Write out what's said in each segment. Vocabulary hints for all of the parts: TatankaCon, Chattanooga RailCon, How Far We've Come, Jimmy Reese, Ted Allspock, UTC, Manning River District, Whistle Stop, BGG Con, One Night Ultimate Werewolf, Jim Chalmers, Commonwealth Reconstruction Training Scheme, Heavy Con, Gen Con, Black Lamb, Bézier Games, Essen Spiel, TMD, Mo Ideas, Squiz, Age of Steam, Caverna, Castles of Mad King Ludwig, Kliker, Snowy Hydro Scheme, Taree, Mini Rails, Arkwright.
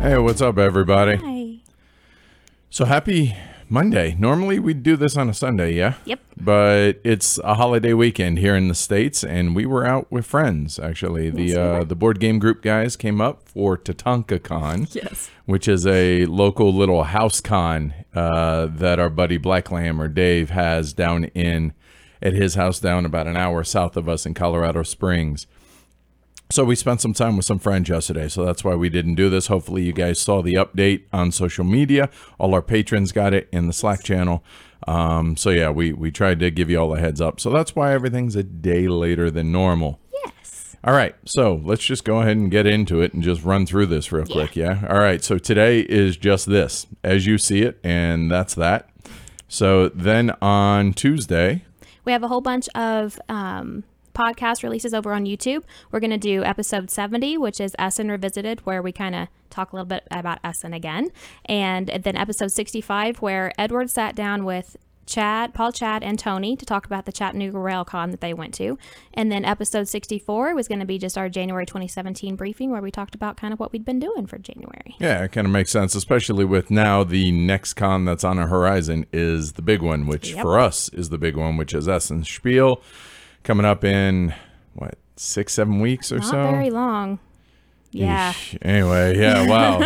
Hey, what's up, everybody? Hi. So happy Monday. Normally we'd do this on a Sunday, yeah? Yep. But it's a holiday weekend here in the States, and we were out with friends, actually. The board game group guys came up for TatankaCon, yes, which is a local little house con that our buddy Black Lamb, or Dave, has down in at his house down about an hour south of us in Colorado Springs. So we spent some time with some friends yesterday, so that's why we didn't do this. Hopefully you guys saw the update on social media. All our patrons got it in the Slack channel. So yeah, we tried to give you all a heads up. So that's why everything's a day later than normal. Yes. All right, so let's just go ahead and get into it and just run through this real quick, yeah? All right, so today is just this, as you see it, and that's that. So then on Tuesday, we have a whole bunch of... podcast releases over on YouTube. We're going to do episode 70, which is Essen Revisited, where we kind of talk a little bit about Essen again. And then episode 65, where Edward sat down with Paul, Chad, and Tony to talk about the Chattanooga RailCon that they went to. And then episode 64 was going to be just our January 2017 briefing, where we talked about kind of what we'd been doing for January. Yeah, it kind of makes sense, especially with now the next con that's on our horizon is the big one, which for us is the big one, which is Essen Spiel. Coming up in, what, 6-7 weeks or so? Not very long. Yeah. Eesh. Anyway, yeah, wow.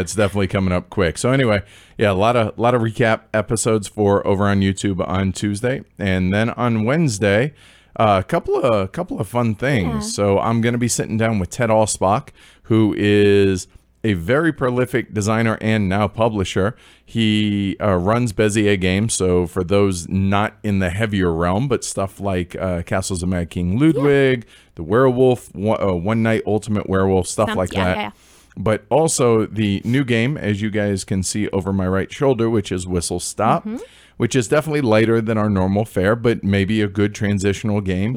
It's definitely coming up quick. So anyway, yeah, a lot of recap episodes for over on YouTube on Tuesday. And then on Wednesday, a couple of fun things. Yeah. So I'm going to be sitting down with Ted Allspock, who is a very prolific designer and now publisher. He runs Bézier Games, so for those not in the heavier realm, but stuff like Castles of Mad King Ludwig, the Werewolf, One Night Ultimate Werewolf, stuff like that. Yeah. But also the new game, as you guys can see over my right shoulder, which is Whistle Stop, which is definitely lighter than our normal fare, but maybe a good transitional game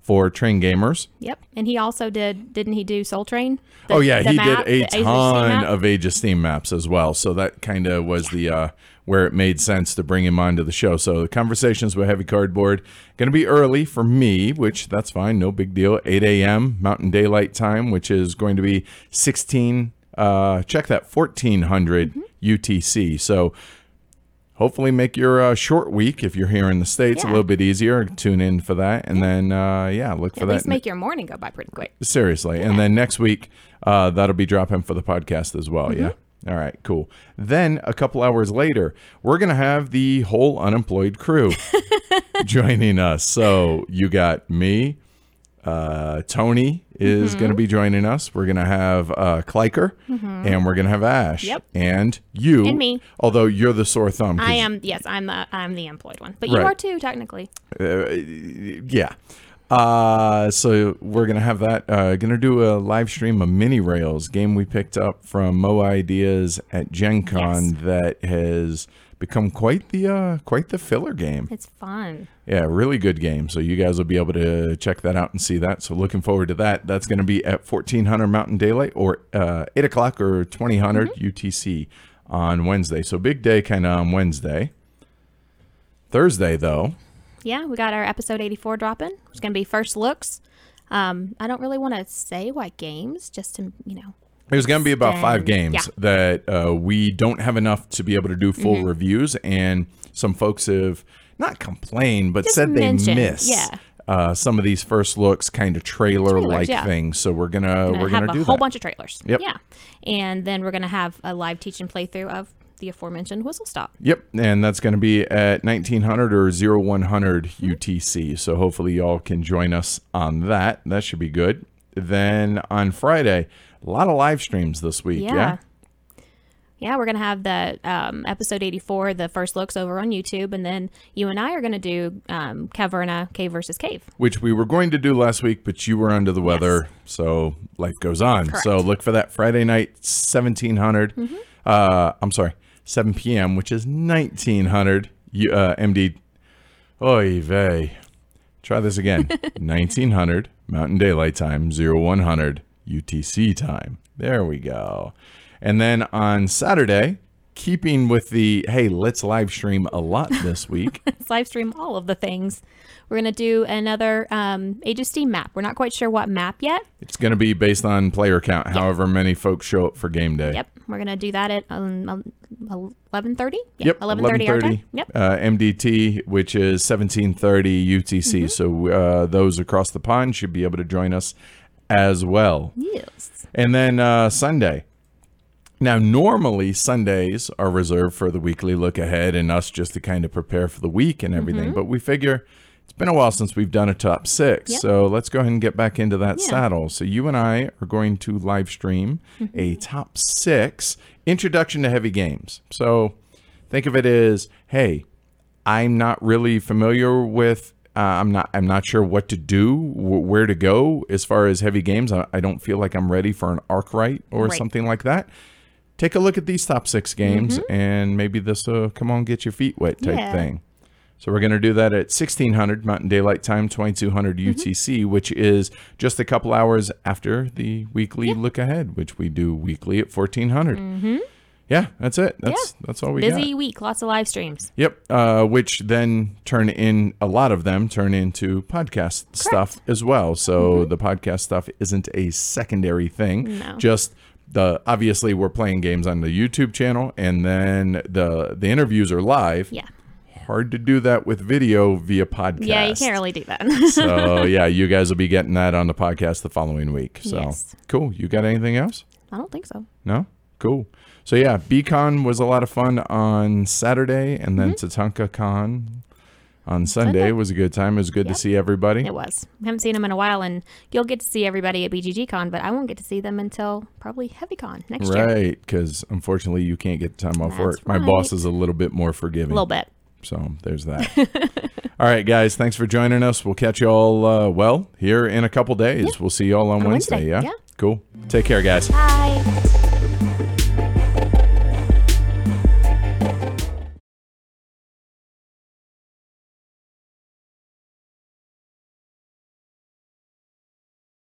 for train gamers. Yep. And he also didn't he do Soul Train? He did a ton of Age of Steam maps as well. So that kind of was the where it made sense to bring him onto the show. So the conversations with Heavy Cardboard going to be early for me, which that's fine. No big deal. 8 a.m. Mountain Daylight Time, which is going to be 1400 UTC. So hopefully make your short week, if you're here in the States, a little bit easier. Tune in for that. And then, look for that. At least make your morning go by pretty quick. Seriously. Yeah. And then next week, that'll be dropping for the podcast as well. Mm-hmm. Yeah. All right. Cool. Then a couple hours later, we're going to have the whole unemployed crew joining us. So you got me. Tony is going to be joining us. We're going to have Kliker, and we're going to have Ash, and you, and me. Although you're the sore thumb. I am. Yes, I'm the employed one, but you are too, technically. Yeah. So we're going to have that. Going to do a live stream of Mini Rails, game we picked up from Mo Ideas at Gen Con that has become quite the filler game. It's fun. Yeah, really good game. So you guys will be able to check that out and see that. So looking forward to that. That's going to be at 1400 Mountain Daylight, or 8 o'clock or 2000 UTC on Wednesday. So big day kind of on Wednesday. Thursday, though. Yeah, we got our episode 84 dropping. It's going to be first looks. I don't really want to say what games, just to, There's going to be about 5 games that we don't have enough to be able to do full reviews. And some folks have not complained, but just said mentioned. They miss some of these first looks, kind of trailer-like things. So we're gonna do a whole bunch of trailers. Yep. Yeah, and then we're gonna have a live teach and playthrough of the aforementioned Whistle Stop. Yep, and that's going to be at 1900 or 0100 UTC. So hopefully y'all can join us on that. That should be good. Then on Friday, a lot of live streams this week. Yeah, we're going to have the episode 84, the first looks, over on YouTube. And then you and I are going to do Caverna, Cave versus Cave. Which we were going to do last week, but you were under the weather. So life goes on. Correct. So look for that Friday night, 7 p.m., which is 1900 MD. Oy vey. Try this again. 1900 Mountain Daylight Time, 0100 UTC time. There we go. And then on Saturday, keeping with the, hey, let's live stream a lot this week. Let's live stream all of the things. We're going to do another Age of Steam map. We're not quite sure what map yet. It's going to be based on player count, however many folks show up for game day. Yep. We're going to do that at 11:30. Yep. 11:30 our time. Yep. MDT, which is 17:30 UTC. Mm-hmm. So those across the pond should be able to join us as well. Yes. And then Sunday. Now, normally Sundays are reserved for the weekly look ahead and us just to kind of prepare for the week and everything. Mm-hmm. But we figure it's been a while since we've done a top six. Yep. So let's go ahead and get back into that saddle. So you and I are going to live stream a top six introduction to Heavy Games. So think of it as, hey, I'm not really familiar with I'm not sure what to do, where to go as far as Heavy Games. I don't feel like I'm ready for an Arkwright or something like that. Take a look at these top six games, and maybe this will come on, get your feet wet type thing. So we're going to do that at 1600 Mountain Daylight Time, 2200 UTC, which is just a couple hours after the weekly look ahead, which we do weekly at 1400. Yeah, that's it. That's all we got. Busy week, lots of live streams. Yep, which then a lot of them turn into podcast stuff as well. So the podcast stuff isn't a secondary thing. No. Just obviously we're playing games on the YouTube channel, and then the interviews are live. Yeah. Hard to do that with video via podcast. Yeah, you can't really do that. So yeah, you guys will be getting that on the podcast the following week. So cool. You got anything else? I don't think so. No? Cool. So yeah, BCon was a lot of fun on Saturday, and then TatankaCon on Sunday was a good time. It was good to see everybody. It was. I haven't seen them in a while, and you'll get to see everybody at BGG Con, but I won't get to see them until probably Heavy Con next year. Right, because unfortunately you can't get time off work. Right. My boss is a little bit more forgiving. A little bit. So there's that. All right, guys, thanks for joining us. We'll catch you all, here in a couple days. Yeah. We'll see you all on Wednesday. Yeah? Cool. Take care, guys. Bye.